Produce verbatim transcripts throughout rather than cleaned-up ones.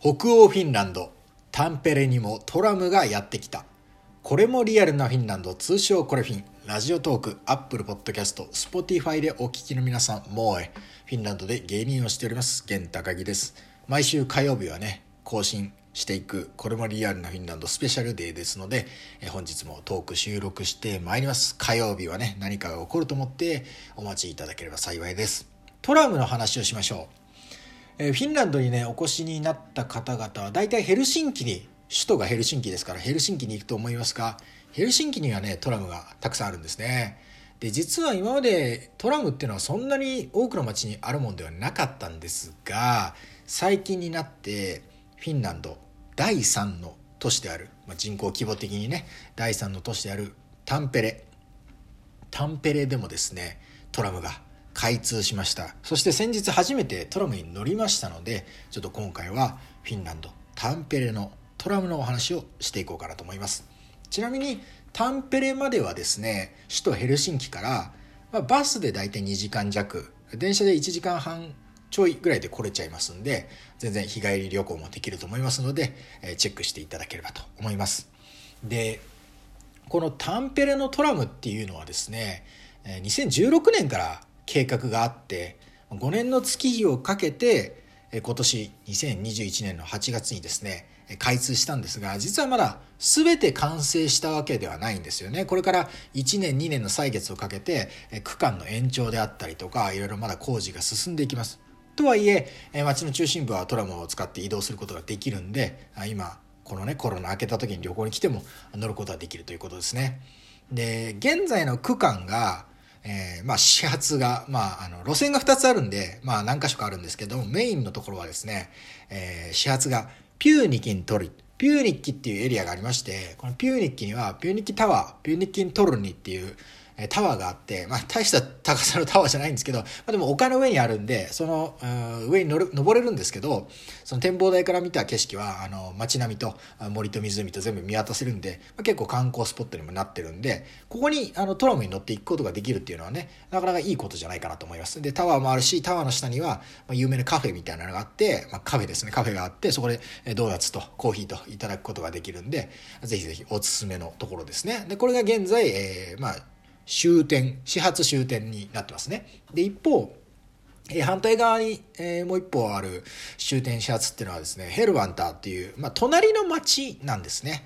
北欧フィンランド、タンペレにもトラムがやってきた。これもリアルなフィンランド、通称これフィン。ラジオトーク、アップルポッドキャスト、スポティファイでお聞きの皆さん、もうえフィンランドで芸人をしております源高木です。毎週火曜日はね、更新していくこれもリアルなフィンランドスペシャルデーですので、え本日もトーク収録してまいります。火曜日はね、何かが起こると思ってお待ちいただければ幸いです。トラムの話をしましょう。えフィンランドにね、お越しになった方々はだいたいヘルシンキに、首都がヘルシンキですから、ヘルシンキに行くと思いますが、ヘルシンキにはね、トラムがたくさんあるんですね。で、実は今までトラムっていうのはそんなに多くの街にあるもんではなかったんですが、最近になってフィンランドだいさんの都市である、まあ、人口規模的にねだいさんの都市であるタンペレタンペレでもですね、トラムが開通しました。そして先日初めてトラムに乗りましたので、ちょっと今回はフィンランドタンペレのトラムのお話をしていこうかなと思います。ちなみにタンペレまではですね、首都ヘルシンキから、まあ、バスで大体にじかんよわ、電車でいちじかんはんちょいぐらいで来れちゃいますんで、全然日帰り旅行もできると思いますので、えー、チェックしていただければと思います。で、このタンペレのトラムっていうのはですね、にせんじゅうろくねんから計画があって、ごねんの月日をかけて今年にせんにじゅういちねんのはちがつにですね開通したんですが、実はまだ全て完成したわけではないんですよね。これからいちねんにねんの歳月をかけて区間の延長であったりとか、いろいろまだ工事が進んでいきます。とはいえ、街の中心部はトラムを使って移動することができるんで、今このねコロナ明けた時に旅行に来ても乗ることができるということですね。で、現在の区間がえー、まあ始発が、まあ、あの路線がふたつあるんで、まあ、何か所かあるんですけども、メインのところはですね、えー、始発がピューニキントルピューニッキっていうエリアがありまして、このピューニッキにはピューニッキタワー、ピューニッキントルニっていう、えー、タワーがあって、まあ、大した高さのタワーじゃないんですけど、まあ、でも丘の上にあるんで、その上に乗る登れるんですけど、その展望台から見た景色はあの街並みと森と湖と全部見渡せるんで、まあ、結構観光スポットにもなってるんで、ここにあのトラムに乗っていくことができるっていうのはね、なかなかいいことじゃないかなと思います。で、タワーもあるし、タワーの下には有名なカフェみたいなのがあって、まあ、カフェですねカフェがあって、そこでドーナツとコーヒーといただくことができるんで、ぜひぜひおすすめのところですね。で、これが現在、えー、まあ終点、始発終点になってますね。で、一方、えー、反対側に、えー、もう一方ある終点始発っていうのはですね、ヘルバンターっていう、まあ、隣の町なんですね。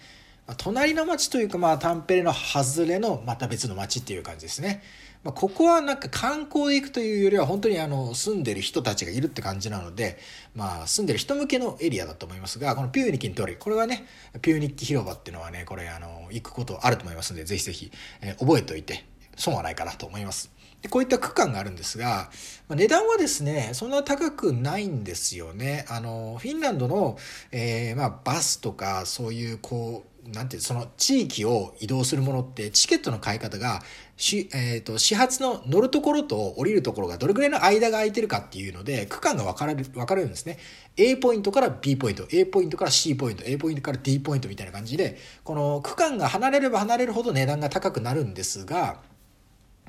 まあ、隣の町というか、まあ、タンペレの外れのまた別の町っていう感じですね。まあ、ここはなんか観光で行くというよりは、本当にあの住んでる人たちがいるって感じなので、まあ、住んでる人向けのエリアだと思いますが、このピューニッキの通り、これはね、ピューニッキ広場っていうのはね、これあの行くことあると思いますので、ぜひぜひ、えー、覚えておいて損はないかなと思います。で、こういった区間があるんですが、値段はですねそんな高くないんですよね。あのフィンランドの、えーまあ、バスとかそういうこうなんていうその地域を移動するものって、チケットの買い方がし、えー、と始発の乗るところと降りるところがどれくらいの間が空いてるかっていうので、区間が分かれる、分かれるんですね。 A ポイントから B ポイント、 A ポイントから C ポイント、 A ポイントから D ポイントみたいな感じで、この区間が離れれば離れるほど値段が高くなるんですが、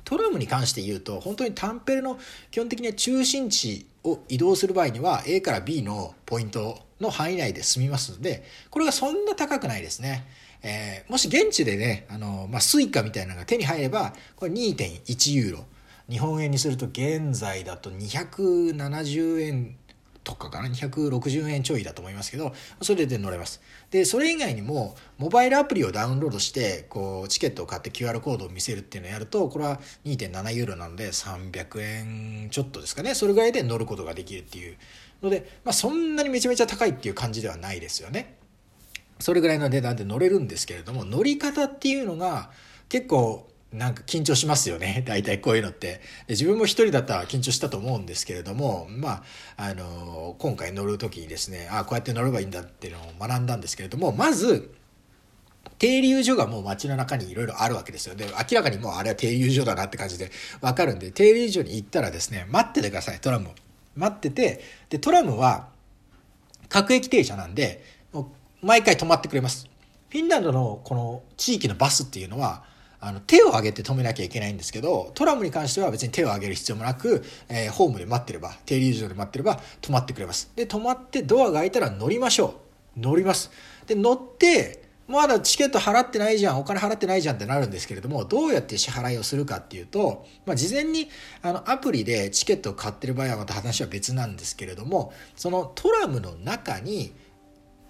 トラムに関して言うと、本当にタンペレの基本的には中心地を移動する場合には A から B のポイントの範囲内で済みますので、これがそんな高くないですね。えー、もし現地でね、あの、まあ、スイカみたいなのが手に入れば、これ にてんいち ユーロ。日本円にすると現在だとにひゃくななじゅうえんとかかな、にひゃくろくじゅうえんちょいだと思いますけど、それで乗れます。で、それ以外にもモバイルアプリをダウンロードしてこうチケットを買って キューアール コードを見せるっていうのをやると、これは にてんなな ユーロなのでさんびゃくえんちょっとですかね、それぐらいで乗ることができるっていうので、まあ、そんなにめちゃめちゃ高いっていう感じではないですよね。それぐらいの値段で乗れるんですけれども、乗り方っていうのが結構なんか緊張しますよね。大体こういうのって。自分も一人だったら緊張したと思うんですけれども、まあ、あの、今回乗るときにですね、ああ、こうやって乗ればいいんだっていうのを学んだんですけれども、まず、停留所がもう街の中にいろいろあるわけですよ。で、明らかにもうあれは停留所だなって感じでわかるんで、停留所に行ったらですね、待っててください、トラムを。待ってて、で、トラムは各駅停車なんで、もう毎回止まってくれます。フィンランドのこの地域のバスっていうのは、あの手を挙げて止めなきゃいけないんですけど、トラムに関しては別に手を挙げる必要もなく、えー、ホームで待ってれば、停留所で待ってれば止まってくれます。で、止まってドアが開いたら乗りましょう。乗ります。で、乗って、まだチケット払ってないじゃん、お金払ってないじゃんってなるんですけれども、どうやって支払いをするかっていうと、まあ、事前にあのアプリでチケットを買ってる場合はまた話は別なんですけれども、そのトラムの中に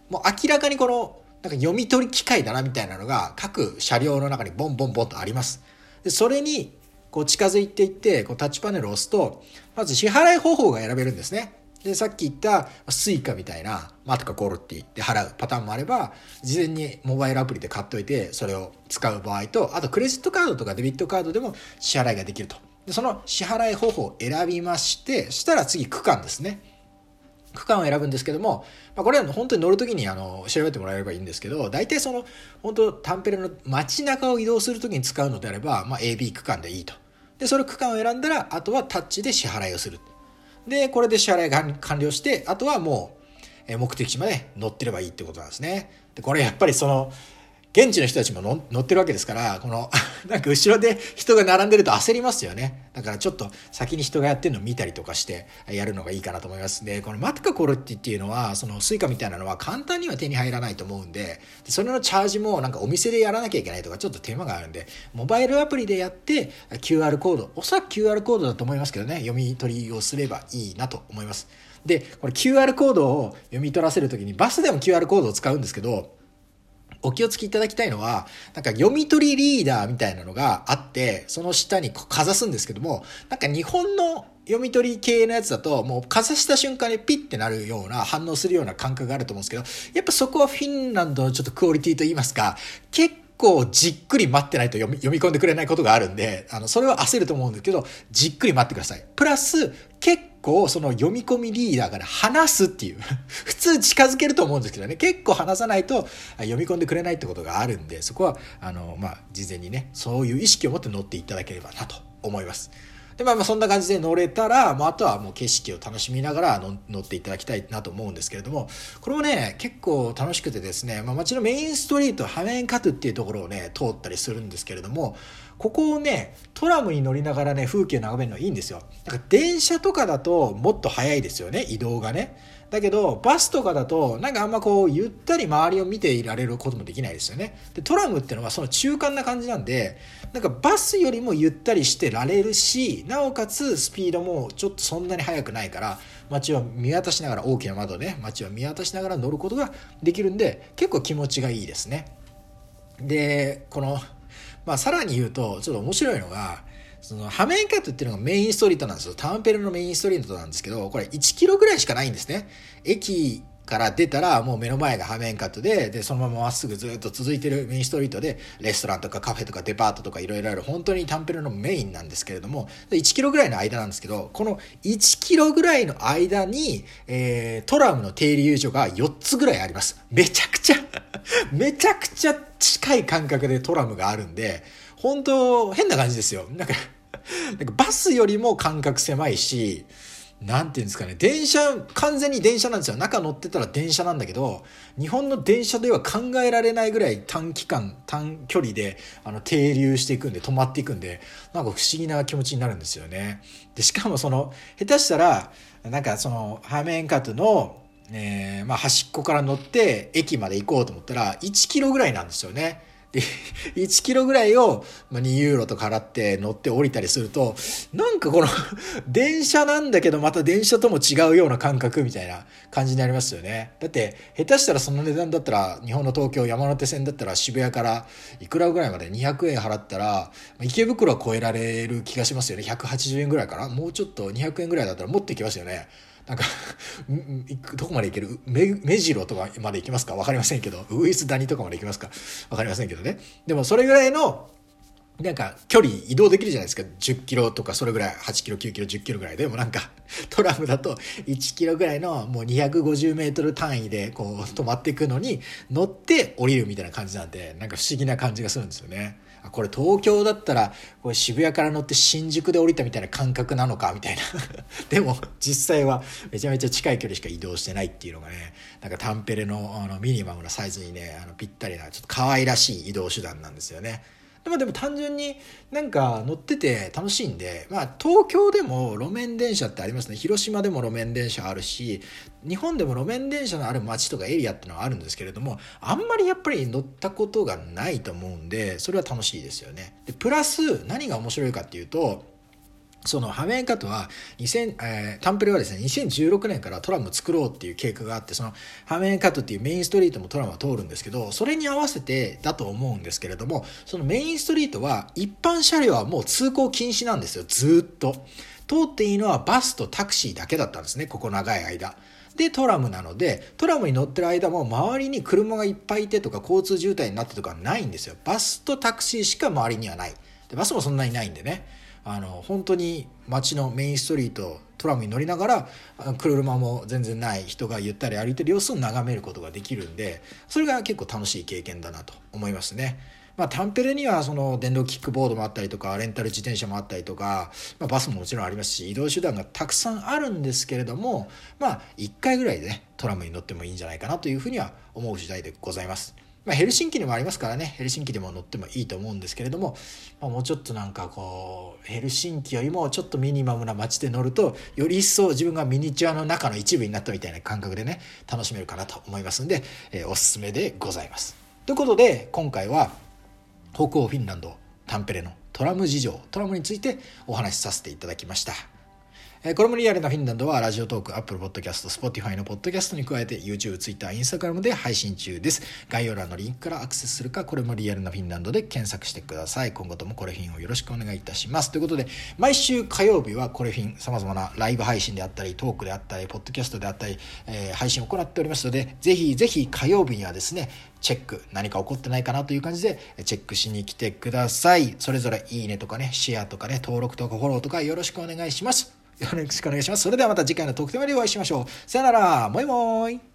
もう明らかにこのなんか読み取り機械だなみたいなのが各車両の中にボンボンボンとあります。でそれにこう近づいていってこうタッチパネルを押すと、まず支払い方法が選べるんですね。でさっき言ったスイカみたいなマとかゴルって言って払うパターンもあれば、事前にモバイルアプリで買っといてそれを使う場合と、あとクレジットカードとかデビットカードでも支払いができると。でその支払い方法を選びまして、したら次区間ですね。区間を選ぶんですけども、まあ、これは本当に乗るときにあの調べてもらえればいいんですけど、大体その本当タンペレの街中を移動するときに使うのであれば、まあ、エービー 区間でいいと。でそれ区間を選んだら、あとはタッチで支払いをする。でこれで支払いが完了して、あとはもう目的地まで乗ってればいいってことなんですね。でこれやっぱりその現地の人たちもの乗ってるわけですから、このなんか後ろで人が並んでると焦りますよね。だからちょっと先に人がやってるのを見たりとかしてやるのがいいかなと思います。でこのマトカコルティっていうのは、そのスイカみたいなのは簡単には手に入らないと思うんで、それのチャージもなんかお店でやらなきゃいけないとかちょっと手間があるんで、モバイルアプリでやって キューアール コード、おそらく キューアール コードだと思いますけどね、読み取りをすればいいなと思います。でこれ キューアール コードを読み取らせるときに、バスでも キューアール コードを使うんですけど、お気をつけいただきたいのは、なんか読み取りリーダーみたいなのがあって、その下にかざすんですけども、なんか日本の読み取り系のやつだと、もうかざした瞬間にピッてなるような、反応するような感覚があると思うんですけど、やっぱそこはフィンランドのちょっとクオリティといいますか、結構じっくり待ってないと読み、読み込んでくれないことがあるんで、あの、それは焦ると思うんですけど、じっくり待ってください。プラス、結構こうその読み込みリーダーから離すっていう普通近づけると思うんですけどね、結構離さないと読み込んでくれないってことがあるんで、そこはあのまあ事前にね、そういう意識を持って乗っていただければなと思います。でまあまあそんな感じで乗れたら、もうあとはもう景色を楽しみながら乗っていただきたいなと思うんですけれども、これもね結構楽しくてですね、まあ、街のメインストリートハメンカトゥっていうところをね通ったりするんですけれども、ここをねトラムに乗りながらね風景眺めるのいいんですよ。なんか電車とかだともっと早いですよね、移動がね。だけどバスとかだとなんかあんまこうゆったり周りを見ていられることもできないですよね。でトラムってのはその中間な感じなんで、なんかバスよりもゆったりしてられるし、なおかつスピードもちょっとそんなに速くないから、街を見渡しながら、大きな窓ね、街を見渡しながら乗ることができるんで、結構気持ちがいいですね。でこのまあ、さらに言うとちょっと面白いのが、そのハメンカトゥっていうのがメインストリートなんですよ。タンペレのメインストリートなんですけど、これいちキロぐらいしかないんですね。駅から出たらもう目の前がハメンカトゥ で, でそのまままっすぐずっと続いてるメインストリートで、レストランとかカフェとかデパートとかいろいろある、本当にタンペレのメインなんですけれども、いちキロぐらいの間なんですけど、このいちキロぐらいの間に、えー、トラムの停留所がよっつぐらいあります。めちゃくちゃめちゃくちゃ近い感覚でトラムがあるんで、本当変な感じですよ。なんか、なんかバスよりも間隔狭いし、なんていうんですかね、電車、完全に電車なんですよ。中乗ってたら電車なんだけど、日本の電車では考えられないぐらい短期間、短距離であの停留していくんで、止まっていくんで、なんか不思議な気持ちになるんですよね。で、しかもその、下手したら、なんかその、ハメンカトゥの、えーまあ、端っこから乗って駅まで行こうと思ったらいちキロぐらいなんですよね。でいちキロぐらいをにユーロとか払って乗って降りたりすると、なんかこの電車なんだけどまた電車とも違うような感覚みたいな感じになりますよね。だって下手したらその値段だったら、日本の東京山手線だったら渋谷からいくらぐらいまでにひゃくえん払ったら池袋は超えられる気がしますよね。ひゃくはちじゅうえんぐらいかな、もうちょっとにひゃくえんぐらいだったらもっといきますよね。なんかどこまで行ける、目白とかまで行きますか、分かりませんけど、ウグイスダニとかまで行きますか、分かりませんけどね。でもそれぐらいのなんか距離移動できるじゃないですか。じゅっキロとかそれぐらい、はちキロきゅうキロじゅっキロぐらいでも、なんかトラムだといちキロぐらいのもうにひゃくごじゅうメートル単位でこう止まっていくのに乗って降りるみたいな感じなんで、なんか不思議な感じがするんですよね。これ東京だったらこれ渋谷から乗って新宿で降りたみたいな感覚なのかみたいなでも実際はめちゃめちゃ近い距離しか移動してないっていうのがね、なんかタンペレのあのミニマムなサイズにね、あのぴったりなちょっと可愛らしい移動手段なんですよね。でもでも単純になんか乗ってて楽しいんで、まあ東京でも路面電車ってありますね。広島でも路面電車あるし、日本でも路面電車のある街とかエリアってのはあるんですけれども、あんまりやっぱり乗ったことがないと思うんで、それは楽しいですよね。でプラス何が面白いかっていうと、そのハメンカトはにせん、えー、タンプレはですねにせんじゅうろくねんからトラムを作ろうっていう計画があって、そのハメンカトっていうメインストリートもトラムは通るんですけど、それに合わせてだと思うんですけれども、そのメインストリートは一般車両はもう通行禁止なんですよ。ずっと通っていいのはバスとタクシーだけだったんですね、ここ長い間で。トラムなので、トラムに乗ってる間も周りに車がいっぱいいてとか交通渋滞になってとかないんですよ。バスとタクシーしか周りにはない。でバスもそんなにないんでね、あの本当に街のメインストリートトラムに乗りながら車も全然ない、人がゆったり歩いてる様子を眺めることができるんで、それが結構楽しい経験だなと思いますね。まあ、タンペレにはその電動キックボードもあったりとか、レンタル自転車もあったりとか、まあ、バスももちろんありますし、移動手段がたくさんあるんですけれども、まあいっかいぐらいでねトラムに乗ってもいいんじゃないかなというふうには思う次第でございます。まあ、ヘルシンキにもありますからね、ヘルシンキでも乗ってもいいと思うんですけれども、まあ、もうちょっとなんかこうヘルシンキよりもちょっとミニマムな街で乗ると、より一層自分がミニチュアの中の一部になったみたいな感覚でね楽しめるかなと思いますんで、えー、おすすめでございますということで、今回は北欧フィンランドタンペレのトラム事情、トラムについてお話しさせていただきました。これもリアルなフィンランドはラジオトーク、Apple Podcast、Spotify のポッドキャストに加えて YouTube、Twitter、Instagram で配信中です。概要欄のリンクからアクセスするか、これもリアルなフィンランドで検索してください。今後ともこれフィンをよろしくお願いいたします。ということで、毎週火曜日はこれフィン、様々なライブ配信であったり、トークであったり、ポッドキャストであったり、えー、配信を行っておりますので、ぜひぜひ火曜日にはですね、チェック、何か起こってないかなという感じでチェックしに来てください。それぞれいいねとかね、シェアとかね、登録とかフォローとかよろしくお願いします。よろしくお願いします。それではまた次回のトークテーマでお会いしましょう。さよなら、もいもーい。